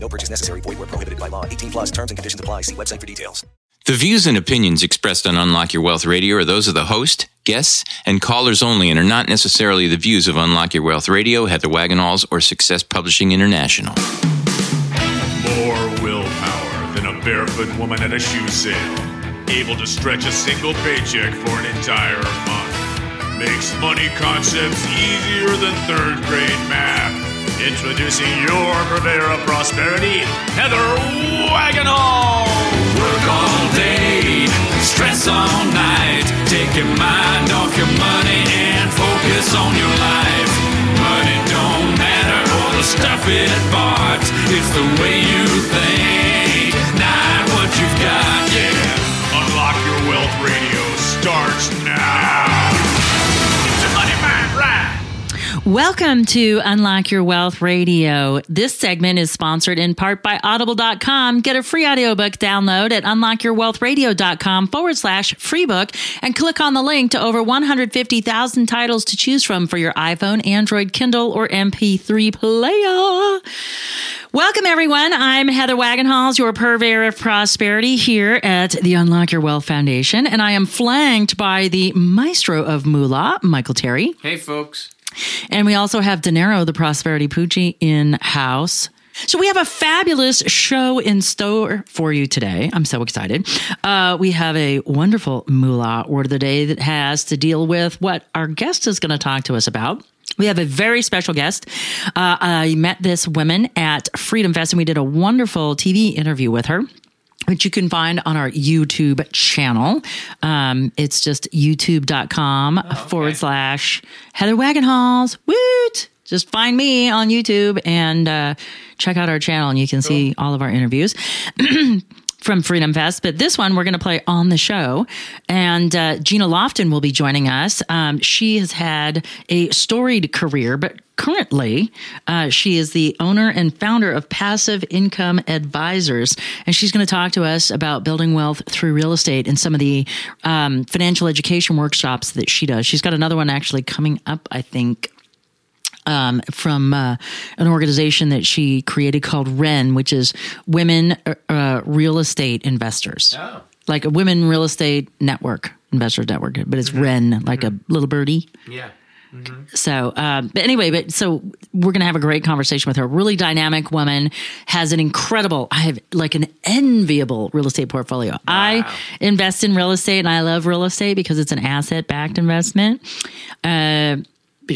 No purchase necessary. Void where prohibited by law. 18 plus terms and conditions apply. See website for details. The views and opinions expressed on Unlock Your Wealth Radio are those of the host, guests, and callers only and are not necessarily the views of Unlock Your Wealth Radio, Heather Wagenhals, or Success Publishing International. More willpower than a barefoot woman at a shoe sale. Able to stretch a single paycheck for an entire month. Makes money concepts easier than third grade math. Introducing your purveyor of prosperity, Heather Wagenhals. Work all day, stress all night. Take your mind off your money and focus on your life. Money don't matter, all the stuff it bought. It's the way you think, not what you've got, yeah. Unlock Your Wealth Radio starts now. It's a money mind ride. Welcome to Unlock Your Wealth Radio. This segment is sponsored in part by Audible.com. Get a free audiobook download at unlockyourwealthradio.com/freebook and click on the link to over 150,000 titles to choose from for your iPhone, Android, Kindle, or MP3 player. Welcome, everyone. I'm Heather Wagenhals, your purveyor of prosperity here at the Unlock Your Wealth Foundation, and I am flanked by the maestro of moolah, Michael Terry. Hey, folks. And we also have Dinero, the Prosperity Poochie, in-house. So we have a fabulous show in store for you today. I'm so excited. We have a wonderful moolah word of the day that has to deal with what our guest is going to talk to us about. We have a very special guest. I met this woman at Freedom Fest, and we did a wonderful TV interview with her, which you can find on our YouTube channel. It's just youtube.com / Heather Wagenhals. Woot! Just find me on YouTube and check out our channel, and you can see all of our interviews from Freedom Fest. But this one we're going to play on the show, and Gena Lofton will be joining us. She has had a storied career, but currently, she is the owner and founder of Passive Income Advisors, and she's going to talk to us about building wealth through real estate and some of the financial education workshops that she does. She's got another one actually coming up, I think, from an organization that she created called REN, which is Women Real Estate Investors. Oh. Like a Women Real Estate Network, Investors Network, but it's REN, like a little birdie. Yeah. Mm-hmm. So, but we're going to have a great conversation with her. Really dynamic woman, has an incredible, I have like an enviable real estate portfolio. Wow. I invest in real estate and I love real estate because it's an asset-backed investment. But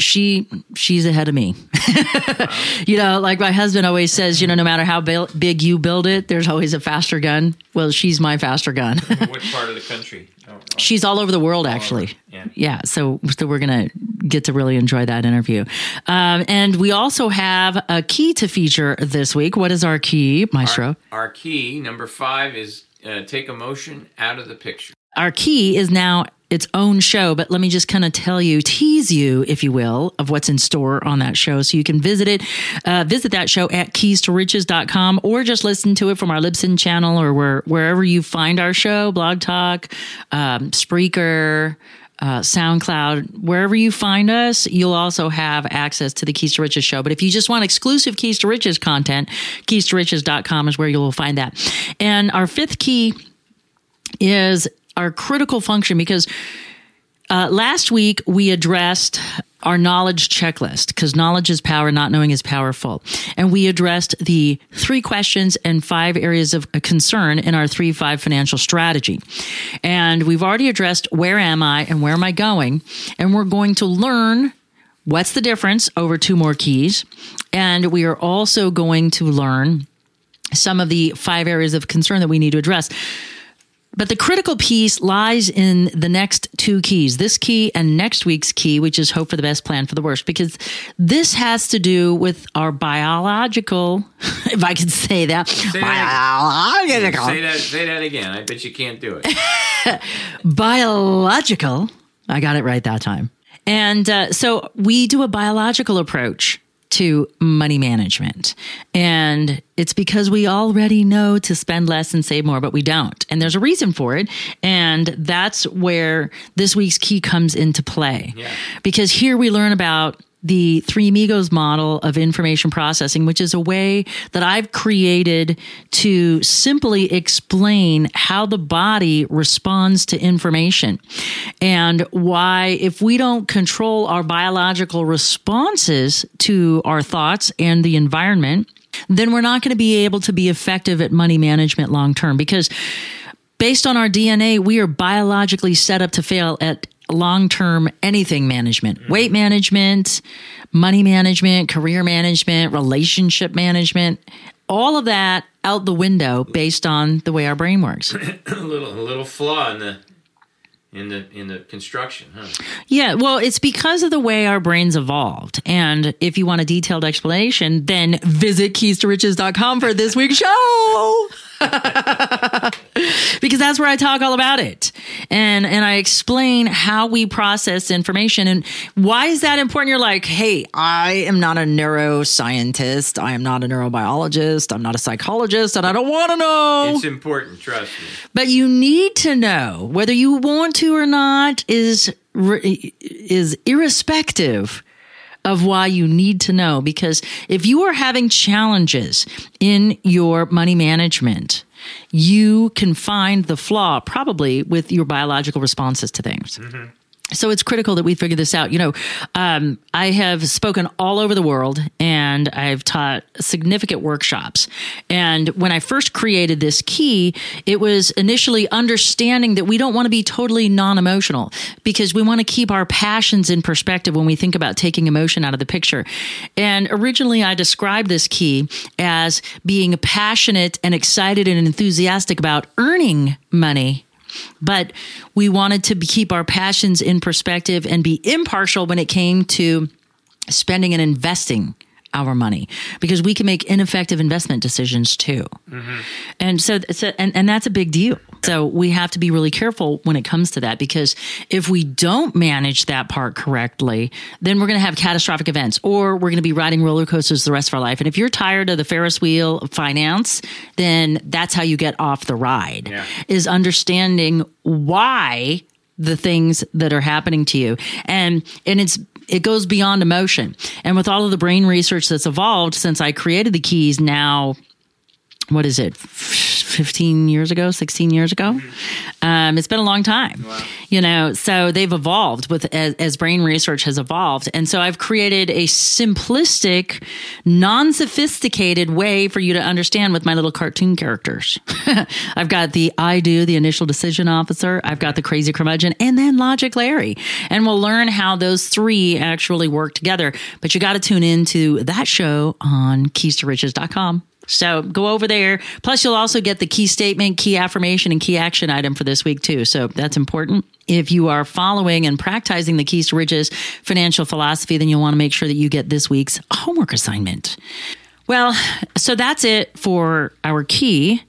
she's ahead of me. Wow. You know, like my husband always says, you know, no matter how big you build it, there's always a faster gun. Well, she's my faster gun. Which part of the country? Oh, okay. She's all over the world, actually. Yeah. So we're going to get to really enjoy that interview. And we also have a key to feature this week. What is our key, Maestro? Our key, number 5, is take emotion out of the picture. Our key is now its own show, but let me just kind of tease you, if you will, of what's in store on that show. So you can visit that show at KeysToRiches.com or just listen to it from our Libsyn channel or wherever you find our show, Blog Talk, Spreaker, SoundCloud, wherever you find us, you'll also have access to the Keys to Riches show. But if you just want exclusive Keys to Riches content, KeysToRiches.com is where you'll find that. And our fifth key is our critical function, because last week we addressed our knowledge checklist, because knowledge is power, not knowing is powerful. And we addressed the 3 questions and 5 areas of concern in our 3-5 financial strategy. And we've already addressed where am I and where am I going? And we're going to learn what's the difference over 2 more keys. And we are also going to learn some of the 5 areas of concern that we need to address. But the critical piece lies in the next two keys, this key and next week's key, which is hope for the best, plan for the worst, because this has to do with our biological, if I could say that. Say that again. I bet you can't do it. Biological. I got it right that time. And so we do a biological approach to money management. And it's because we already know to spend less and save more, but we don't. And there's a reason for it. And that's where this week's key comes into play. Yeah. Because here we learn about the Three Amigos model of information processing, which is a way that I've created to simply explain how the body responds to information and why, if we don't control our biological responses to our thoughts and the environment, then we're not going to be able to be effective at money management long term, because based on our DNA, we are biologically set up to fail at long-term anything management, weight management, money management, career management, relationship management, all of that out the window based on the way our brain works. a little flaw in the construction, huh? Yeah, well, it's because of the way our brains evolved. And if you want a detailed explanation, then visit KeysToRiches.com for this week's show. Because that's where I talk all about it. And I explain how we process information and why is that important? You're like, hey, I am not a neuroscientist. I am not a neurobiologist. I'm not a psychologist, and I don't want to know. It's important, trust me. But you need to know. Whether you want to or not is irrespective of why you need to know, because if you are having challenges in your money management, you can find the flaw probably with your biological responses to things. Mm-hmm. So it's critical that we figure this out. You know, I have spoken all over the world and I've taught significant workshops. And when I first created this key, it was initially understanding that we don't want to be totally non-emotional, because we want to keep our passions in perspective when we think about taking emotion out of the picture. And originally I described this key as being passionate and excited and enthusiastic about earning money. But we wanted to keep our passions in perspective and be impartial when it came to spending and investing our money, because we can make ineffective investment decisions too. Mm-hmm. And that's a big deal. So we have to be really careful when it comes to that, because if we don't manage that part correctly, then we're going to have catastrophic events, or we're going to be riding roller coasters the rest of our life. And if you're tired of the Ferris wheel of finance, then that's how you get off the ride, is understanding why the things that are happening to you. It goes beyond emotion. And with all of the brain research that's evolved since I created the keys now, 16 years ago? It's been a long time. Wow. So they've evolved as brain research has evolved. And so I've created a simplistic, non-sophisticated way for you to understand with my little cartoon characters. I've got the initial decision officer. I've got the crazy curmudgeon, and then Logic Larry. And we'll learn how those three actually work together. But you got to tune into that show on KeysToRiches.com. So go over there. Plus, you'll also get the key statement, key affirmation, and key action item for this week, too. So that's important. If you are following and practicing the Keys to Riches financial philosophy, then you'll want to make sure that you get this week's homework assignment. Well, so that's it for our key.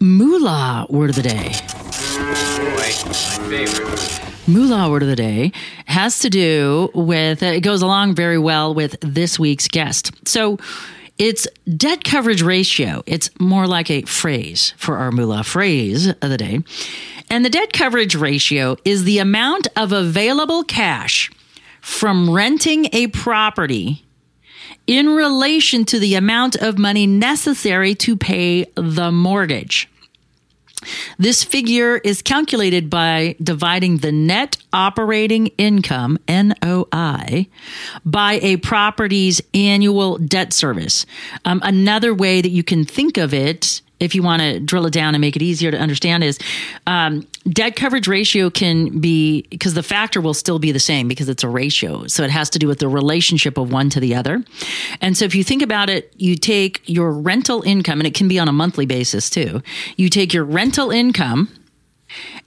Moolah word of the day. My favorite. Moolah word of the day has to do with, it goes along very well with this week's guest. So it's debt coverage ratio. It's more like a phrase for our moolah phrase of the day. And the debt coverage ratio is the amount of available cash from renting a property in relation to the amount of money necessary to pay the mortgage. This figure is calculated by dividing the net operating income, NOI, by a property's annual debt service. Another way that you can think of it, if you want to drill it down and make it easier to understand, is debt coverage ratio can be, because the factor will still be the same because it's a ratio. So it has to do with the relationship of one to the other. And so if you think about it, you take your rental income, and it can be on a monthly basis too. You take your rental income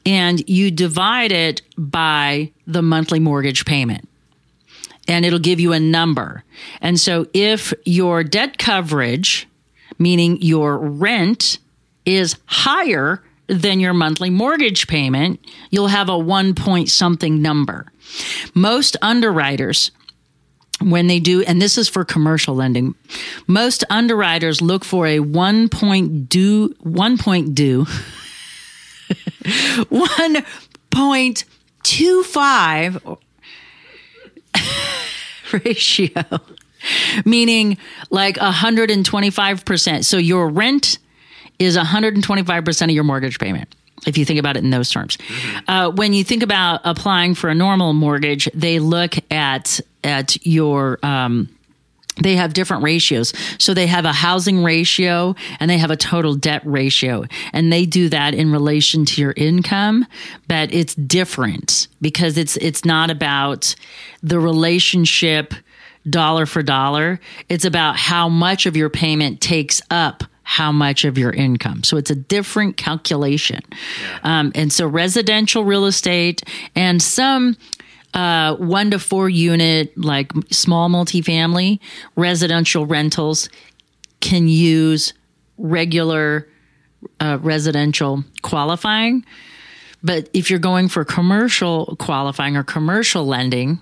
and you divide it by the monthly mortgage payment, and it'll give you a number. And so if your debt coverage, meaning your rent, is higher than your monthly mortgage payment, you'll have a 1-point-something number. Most underwriters, when they do, and this is for commercial lending, most underwriters look for a 1.25 ratio, meaning like 125%. So your rent is 125% of your mortgage payment, if you think about it in those terms. Mm-hmm. When you think about applying for a normal mortgage, they look at your they have different ratios. So they have a housing ratio and they have a total debt ratio. And they do that in relation to your income, but it's different because it's not about the relationship dollar for dollar. It's about how much of your payment takes up how much of your income. So it's a different calculation. Yeah. And so residential real estate and some 1 to 4 unit, like small multifamily residential rentals, can use regular residential qualifying. But if you're going for commercial qualifying or commercial lending,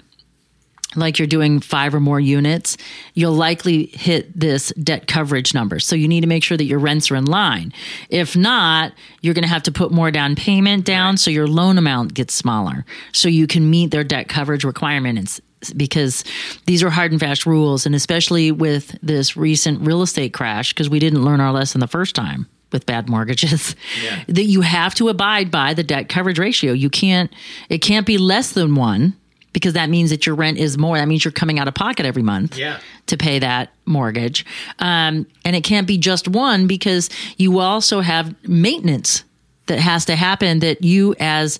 like you're doing 5 or more units, you'll likely hit this debt coverage number. So you need to make sure that your rents are in line. If not, you're going to have to put more down payment down, right? So your loan amount gets smaller so you can meet their debt coverage requirements, because these are hard and fast rules. And especially with this recent real estate crash, because we didn't learn our lesson the first time with bad mortgages, yeah, that you have to abide by the debt coverage ratio. You can't, it can't be less than 1. Because that means that your rent is more. That means you're coming out of pocket every month, yeah, to pay that mortgage. And it can't be just 1, because you also have maintenance that has to happen that you as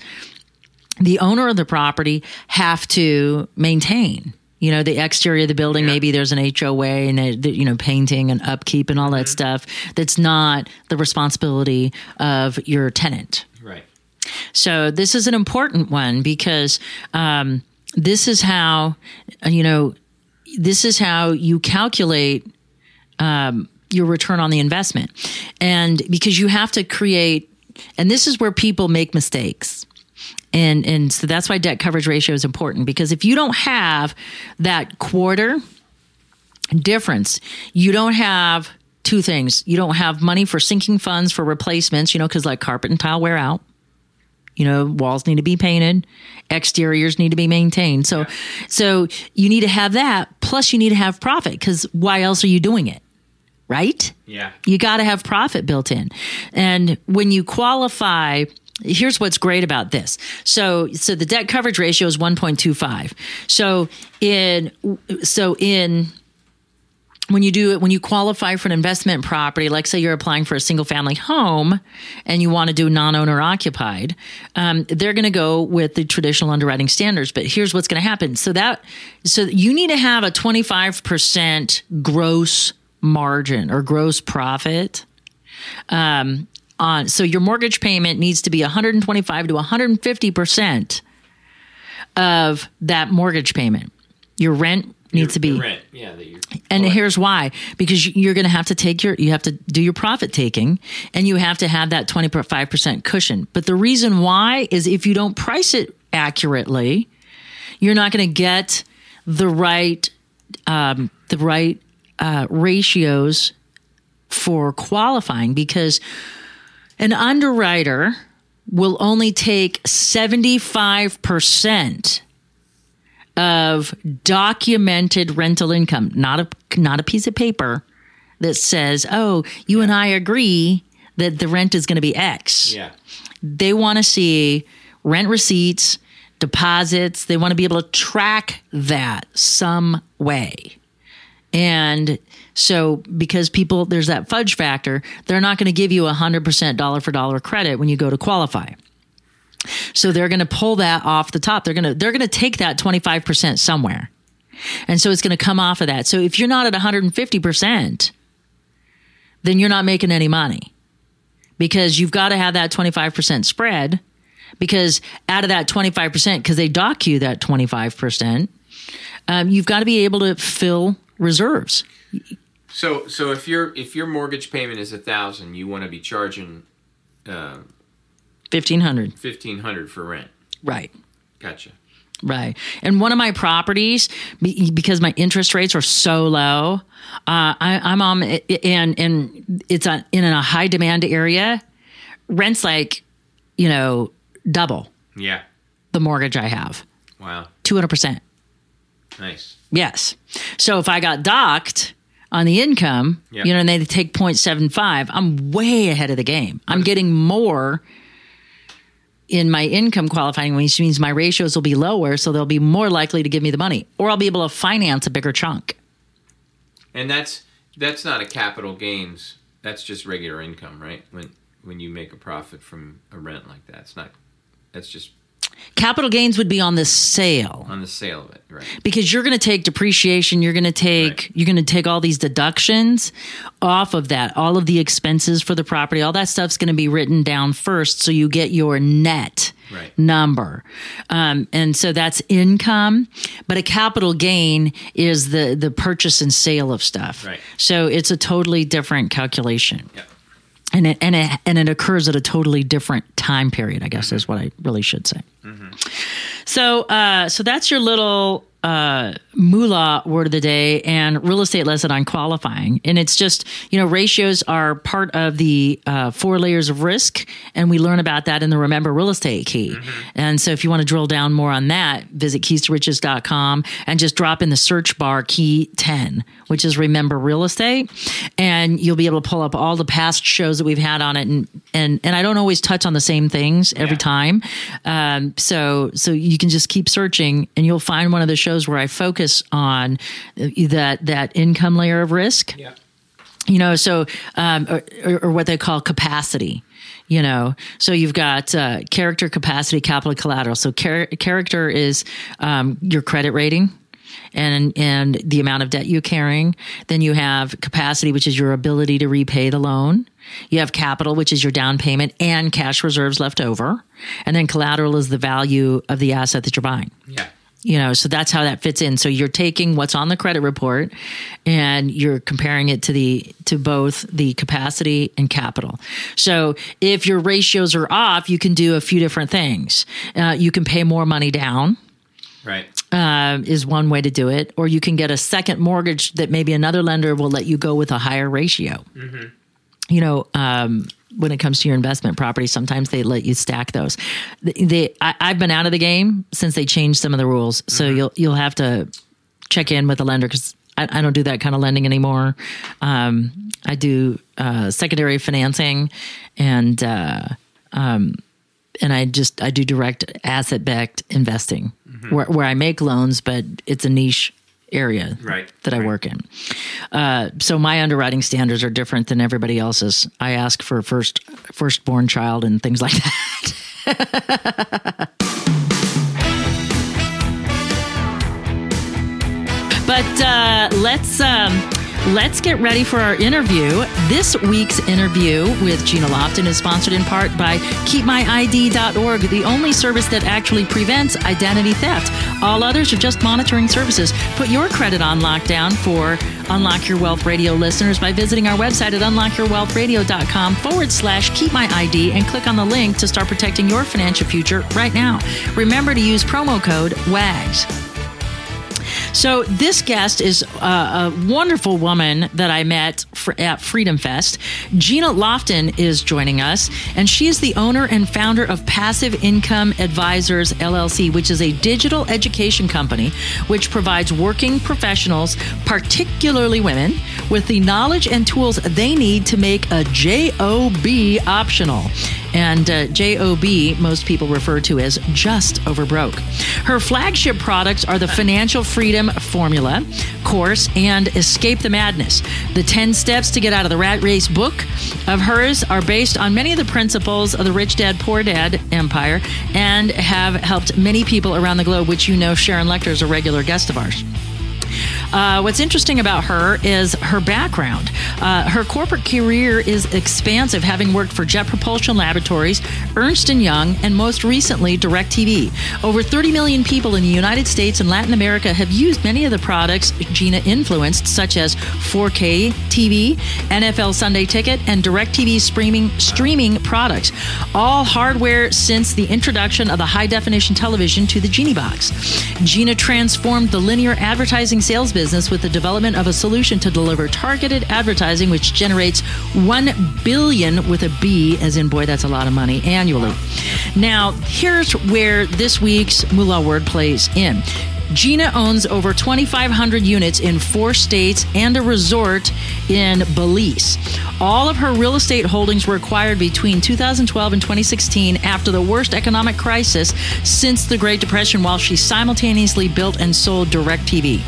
the owner of the property have to maintain. You know, the exterior of the building, yeah, maybe there's an HOA and, you know, painting and upkeep and all that stuff. That's not the responsibility of your tenant. Right. So this is an important one because this is how, you know, this is how you calculate your return on the investment. And because you have to create, and this is where people make mistakes. And so that's why debt coverage ratio is important, because if you don't have that quarter difference, you don't have two things. You don't have money for sinking funds for replacements, you know, because like carpet and tile wear out. You know, walls need to be painted, exteriors need to be maintained. So, yeah, so you need to have that. Plus, you need to have profit, because why else are you doing it, right? Yeah, you got to have profit built in. And when you qualify, here's what's great about this. So the debt coverage ratio is 1.25. So when you do it, when you qualify for an investment property, like say you're applying for a single family home and you want to do non-owner occupied, they're going to go with the traditional underwriting standards. But here's what's going to happen. So you need to have a 25% gross margin or gross profit. So your mortgage payment needs to be 125 to 150% of that mortgage payment. Your rent needs to be rent. Yeah, and here's why, because you're going to have to you have to do your profit taking, and you have to have that 25% cushion. But the reason why is if you don't price it accurately, you're not going to get the right ratios for qualifying, because an underwriter will only take 75% of documented rental income, not a piece of paper that says, oh, you, yeah, and I agree that the rent is going to be X. Yeah. They want to see rent receipts, deposits. They want to be able to track that some way. And so because people, there's that fudge factor, they're not going to give you 100% dollar for dollar credit when you go to qualify. So they're going to pull that off the top. They're going to take that 25% somewhere. And so it's going to come off of that. So if you're not at 150%, then you're not making any money, because you've got to have that 25% spread because out of that 25%, because they dock you that 25%, you've got to be able to fill reserves. So if your mortgage payment is $1,000, you want to be charging $1,500 for rent. Right. Gotcha. Right. And one of my properties, because my interest rates are so low, I'm on, and it's in a high demand area, rent's like, double. Yeah. The mortgage I have. Wow. 200%. Nice. Yes. So if I got docked on the income, yep, and they take 0.75, I'm way ahead of the game. I'm getting more in my income qualifying, which means my ratios will be lower, so they'll be more likely to give me the money, or I'll be able to finance a bigger chunk. And that's not a capital gains. That's just regular income, right? When you make a profit from a rent like that, that's just capital gains would be on the sale. On the sale of it, right? Because you're going to take depreciation, you're going to take all these deductions off of that. All of the expenses for the property, all that stuff's going to be written down first, so you get your net number. And so that's income, but a capital gain is the purchase and sale of stuff. Right. So it's a totally different calculation. Yeah. And it occurs at a totally different time period, I guess, is what I really should say. Mm-hmm. So that's your little moolah word of the day and real estate lesson on qualifying. And it's just, ratios are part of the 4 layers of risk, and we learn about that in the Remember Real Estate Key. Mm-hmm. And so if you want to drill down more on that, visit KeysToRiches.com and just drop in the search bar Key 10, which is Remember Real Estate, and you'll be able to pull up all the past shows that we've had on it. And I don't always touch on the same things every time. So you can just keep searching, and you'll find one of the shows where I focus on that income layer of risk, or what they call capacity, so you've got character, capacity, capital, collateral. So character is your credit rating and the amount of debt you're carrying. Then you have capacity, which is your ability to repay the loan. You have capital, which is your down payment and cash reserves left over. And then collateral is the value of the asset that you're buying. Yeah. So that's how that fits in. So you're taking what's on the credit report and you're comparing it to both the capacity and capital. So if your ratios are off, you can do a few different things. You can pay more money down. Right. Is one way to do it. Or you can get a second mortgage that maybe another lender will let you go with a higher ratio. Mm-hmm. When it comes to your investment property, sometimes they let you stack those. I've been out of the game since they changed some of the rules. So you'll have to check in with the lender, because I don't do that kind of lending anymore. I do secondary financing, and I do direct asset-backed investing, where I make loans, but it's a niche area that I work in. So my underwriting standards are different than everybody else's. I ask for firstborn child and things like that. But let's get ready for our interview. This week's interview with Gena Lofton is sponsored in part by KeepMyID.org, the only service that actually prevents identity theft. All others are just monitoring services. Put your credit on lockdown for Unlock Your Wealth Radio listeners by visiting our website at unlockyourwealthradio.com/KeepMyID and click on the link to start protecting your financial future right now. Remember to use promo code WAGS. So this guest is a wonderful woman that I met at Freedom Fest. Gena Lofton is joining us, and she is the owner and founder of Passive Income Advisors, LLC, which is a digital education company which provides working professionals, particularly women, with the knowledge and tools they need to make a JOB optional. And JOB, most people refer to as just over broke. Her flagship products are the Financial Freedom Formula course and Escape the Madness. The 10 Steps to Get Out of the Rat Race book of hers are based on many of the principles of the Rich Dad Poor Dad empire and have helped many people around the globe, which Sharon Lechter is a regular guest of ours. What's interesting about her is her background. Her corporate career is expansive, having worked for Jet Propulsion Laboratories, Ernst & Young, and most recently, DirecTV. Over 30 million people in the United States and Latin America have used many of the products Gena influenced, such as 4K TV, NFL Sunday Ticket, and DirecTV streaming products, all hardware since the introduction of the high-definition television to the Genie Box. Gena transformed the linear advertising sales business with the development of a solution to deliver targeted advertising, which generates $1 billion with a B, as in, boy, that's a lot of money, annually. Now, here's where this week's Moolah word plays in. Gena owns over 2,500 units in 4 states and a resort in Belize. All of her real estate holdings were acquired between 2012 and 2016 after the worst economic crisis since the Great Depression, while she simultaneously built and sold DirecTV.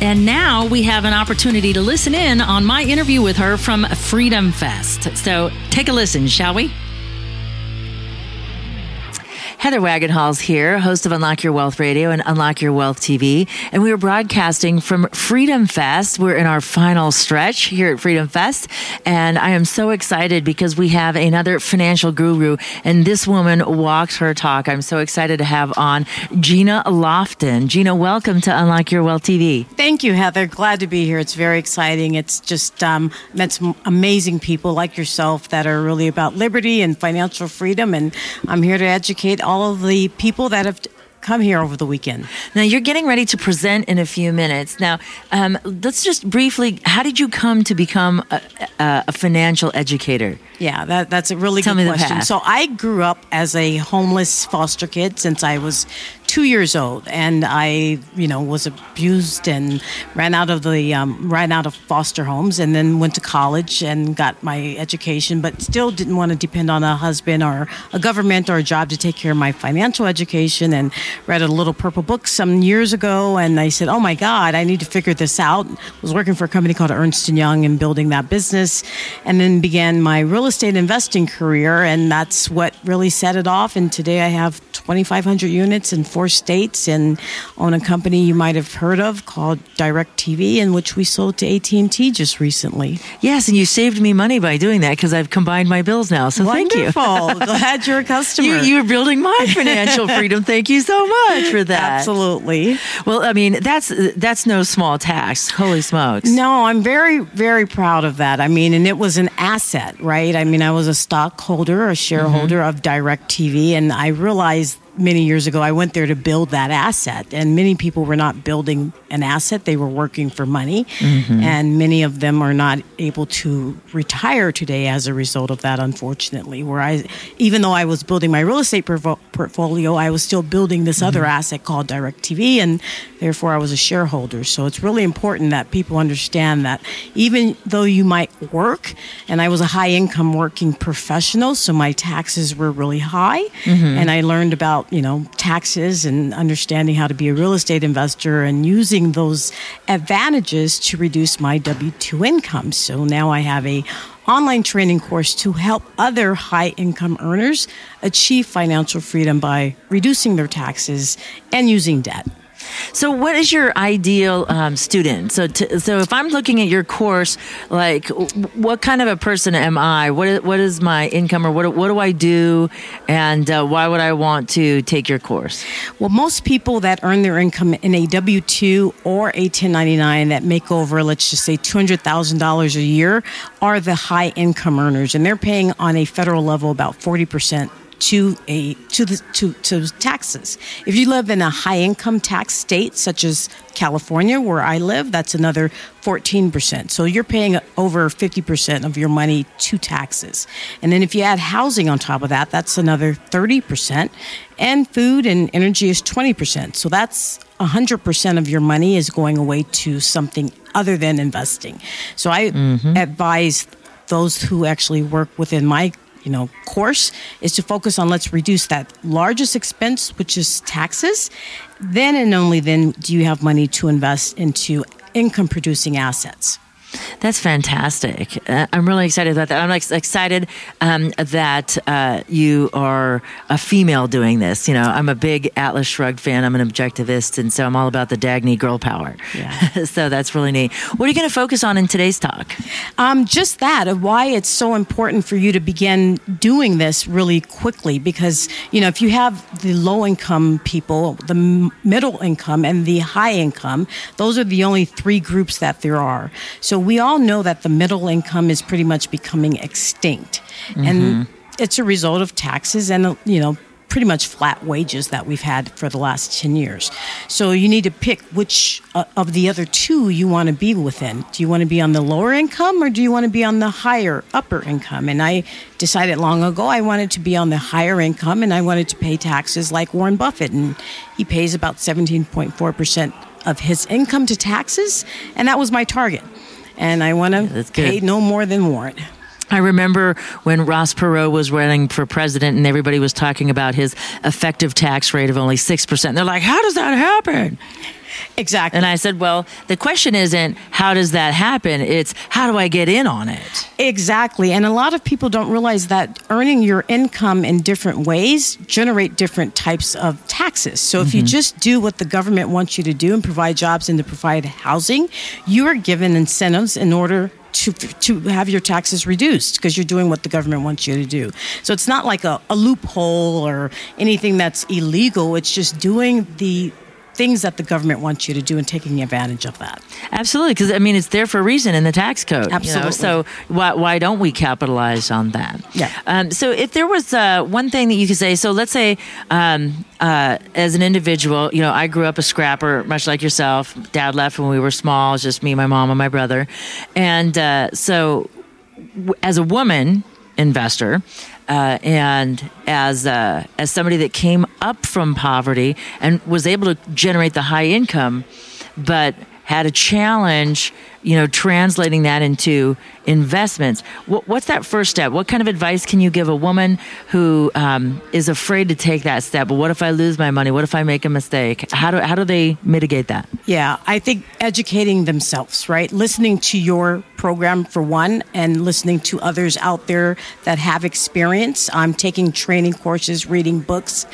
And now we have an opportunity to listen in on my interview with her from Freedom Fest. So take a listen, shall we? Heather Wagenhals here, host of Unlock Your Wealth Radio and Unlock Your Wealth TV. And we are broadcasting from Freedom Fest. We're in our final stretch here at Freedom Fest. And I am so excited because we have another financial guru. And this woman walks her talk. I'm so excited to have on Gena Lofton. Gena, welcome to Unlock Your Wealth TV. Thank you, Heather. Glad to be here. It's very exciting. It's just met some amazing people like yourself that are really about liberty and financial freedom. And I'm here to educate all of the people that have come here over the weekend. Now, you're getting ready to present in a few minutes. Now, let's just briefly, how did you come to become a financial educator? Yeah, that's a really good question. Tell me the path. So I grew up as a homeless foster kid since I was 2 years old, and I, was abused and ran out of foster homes, and then went to college and got my education, but still didn't want to depend on a husband or a government or a job to take care of my financial education. And read a little purple book some years ago, and I said, "Oh my God, I need to figure this out." I was working for a company called Ernst & Young and building that business, and then began my real estate investing career, and that's what really set it off. And today I have 2,500 units in 4 states and own a company you might have heard of called DirecTV, in which we sold to AT&T just recently. Yes, and you saved me money by doing that because I've combined my bills now, so Wonderful. Thank you. Glad you're a customer. You're building my financial freedom. Thank you so much for that. Absolutely. Well, I mean, that's no small task. Holy smokes. No, I'm very, very proud of that. I mean, and it was an asset, right? I mean, I was a stockholder, a shareholder of DirecTV, and I realized many years ago, I went there to build that asset, and many people were not building an asset. They were working for money, and many of them are not able to retire today as a result of that, unfortunately, where even though I was building my real estate portfolio, I was still building this other asset called DirecTV, and therefore I was a shareholder. So it's really important that people understand that even though you might work, and I was a high-income working professional, so my taxes were really high, and I learned about taxes and understanding how to be a real estate investor and using those advantages to reduce my W-2 income. So now I have a online training course to help other high-income earners achieve financial freedom by reducing their taxes and using debt. So what is your ideal student? So if I'm looking at your course, like what kind of a person am I? What is my income, or what do I do, and why would I want to take your course? Well, most people that earn their income in a W-2 or a 1099 that make over, let's just say, $200,000 a year are the high income earners, and they're paying on a federal level about 40%. To taxes. If you live in a high income tax state such as California, where I live, that's another 14%. So you're paying over 50% of your money to taxes. And then if you add housing on top of that, that's another 30%. And food and energy is 20%. So that's 100% of your money is going away to something other than investing. So I advise those who actually work within my course is to focus on, let's reduce that largest expense, which is taxes. Then and only then do you have money to invest into income producing assets. That's fantastic. I'm really excited about that. I'm excited that you are a female doing this. You know, I'm a big Atlas Shrugged fan. I'm an objectivist, and so I'm all about the Dagny girl power. Yeah. So that's really neat. What are you going to focus on in today's talk? Just that, of why it's so important for you to begin doing this really quickly, because, you know, if you have the low-income people, the middle income, and the high income, those are the only three groups that there are. So we all know that the middle income is pretty much becoming extinct. Mm-hmm. And it's a result of taxes and, you know, pretty much flat wages that we've had for the last 10 years. So you need to pick which of the other two you want to be within. Do you want to be on the lower income or do you want to be on the higher, upper income? And I decided long ago I wanted to be on the higher income and I wanted to pay taxes like Warren Buffett. And he pays about 17.4% of his income to taxes. And that was my target. And I want to pay no more than Warren. I remember when Ross Perot was running for president and everybody was talking about his effective tax rate of only 6%. And they're like, how does that happen? Exactly. And I said, well, the question isn't how does that happen? It's how do I get in on it? Exactly. And a lot of people don't realize that earning your income in different ways generate different types of taxes. So if you just do what the government wants you to do and provide jobs and to provide housing, you are given incentives in order to have your taxes reduced because you're doing what the government wants you to do. So it's not like a loophole or anything that's illegal. It's just doing the things that the government wants you to do and taking advantage of that. Absolutely, because, I mean, it's there for a reason in the tax code. Absolutely. You know? So why don't we capitalize on that? Yeah. So if there was one thing that you could say, so let's say as an individual, you know, I grew up a scrapper, much like yourself. Dad left when we were small. It was just me, my mom, and my brother. And so as a woman investor, and as somebody that came up from poverty and was able to generate the high income, but had a challenge, you know, translating that into investments. What's that first step? What kind of advice can you give a woman who is afraid to take that step? But what if I lose my money? What if I make a mistake? How do they mitigate that? Yeah, I think educating themselves, right? Listening to your program for one, and listening to others out there that have experience. I'm taking training courses, reading books,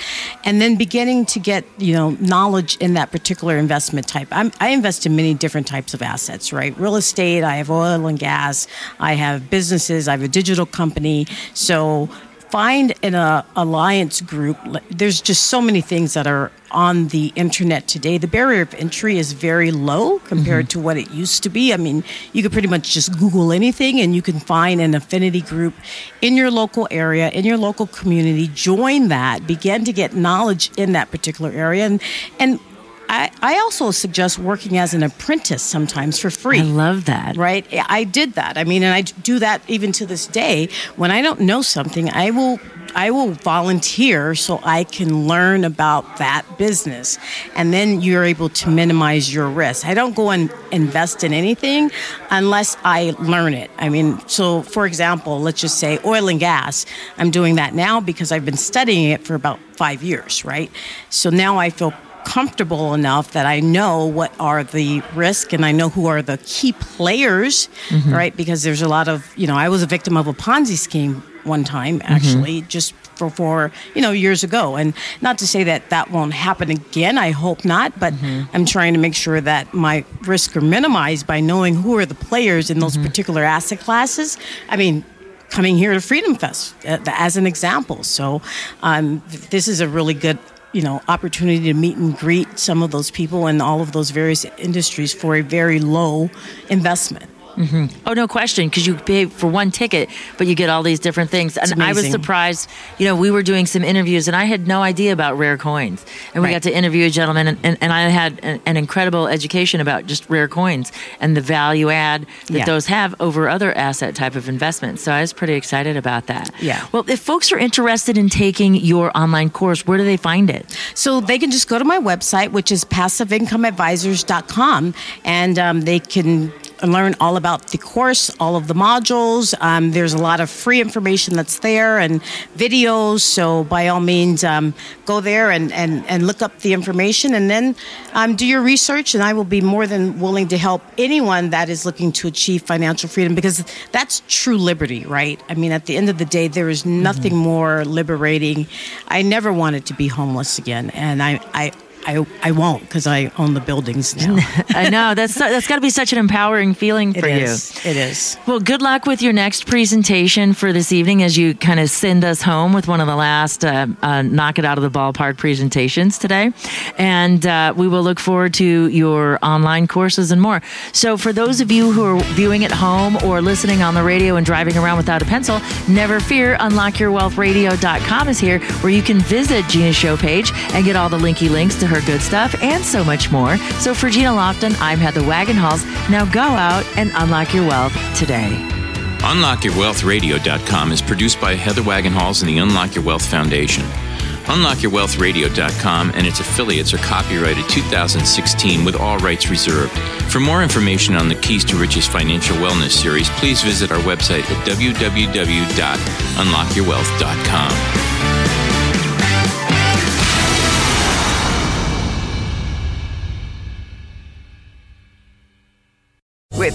and then beginning to get, you know, knowledge in that particular investment type. I invest in many different types of assets, right? Real estate, I have oil and gas, I have businesses, I have a digital company. So find an alliance group. There's just so many things that are on the internet today. The barrier of entry is very low compared to what it used to be. I mean, you could pretty much just Google anything and you can find an affinity group in your local area, in your local community. Join that, begin to get knowledge in that particular area. And I also suggest working as an apprentice sometimes for free. I love that. Right? I did that. I mean, and I do that even to this day. When I don't know something, I will volunteer so I can learn about that business. And then you're able to minimize your risk. I don't go and invest in anything unless I learn it. I mean, so for example, let's just say oil and gas. I'm doing that now because I've been studying it for about 5 years, right? So now I feel comfortable enough that I know what are the risks and I know who are the key players, right? Because there's a lot of, you know, I was a victim of a Ponzi scheme one time, actually, just for, you know, years ago. And not to say that that won't happen again. I hope not. But I'm trying to make sure that my risks are minimized by knowing who are the players in those particular asset classes. I mean, coming here to Freedom Fest as an example. So this is a really good, you know, opportunity to meet and greet some of those people in all of those various industries for a very low investment. Oh, no question, because you pay for one ticket, but you get all these different things. It's and amazing. I was surprised, you know, we were doing some interviews, and I had no idea about rare coins. And we got to interview a gentleman, and I had an incredible education about just rare coins and the value add that those have over other asset type of investments. So I was pretty excited about that. Yeah. Well, if folks are interested in taking your online course, where do they find it? So they can just go to my website, which is PassiveIncomeAdvisors.com, and they can learn all about the course, all of the modules. There's a lot of free information that's there and videos. So by all means, go there and look up the information, and then do your research. And I will be more than willing to help anyone that is looking to achieve financial freedom, because that's true liberty, right? I mean, at the end of the day, there is nothing more liberating. I never wanted to be homeless again. And I won't, because I own the buildings now. I know. That's got to be such an empowering feeling for you. It is. Well, good luck with your next presentation for this evening as you kind of send us home with one of the last knock it out of the ballpark presentations today. And we will look forward to your online courses and more. So for those of you who are viewing at home or listening on the radio and driving around without a pencil, never fear. UnlockYourWealthRadio.com is here, where you can visit Gena's show page and get all the linky links to her good stuff and so much more. So for Gena Lofton, I'm Heather Wagenhals. Now go out and unlock your wealth today. UnlockYourWealthRadio.com is produced by Heather Wagenhals and the Unlock Your Wealth Foundation. UnlockYourWealthRadio.com and its affiliates are copyrighted 2016 with all rights reserved. For more information on the Keys to Riches Financial Wellness Series, please visit our website at www.unlockyourwealth.com. With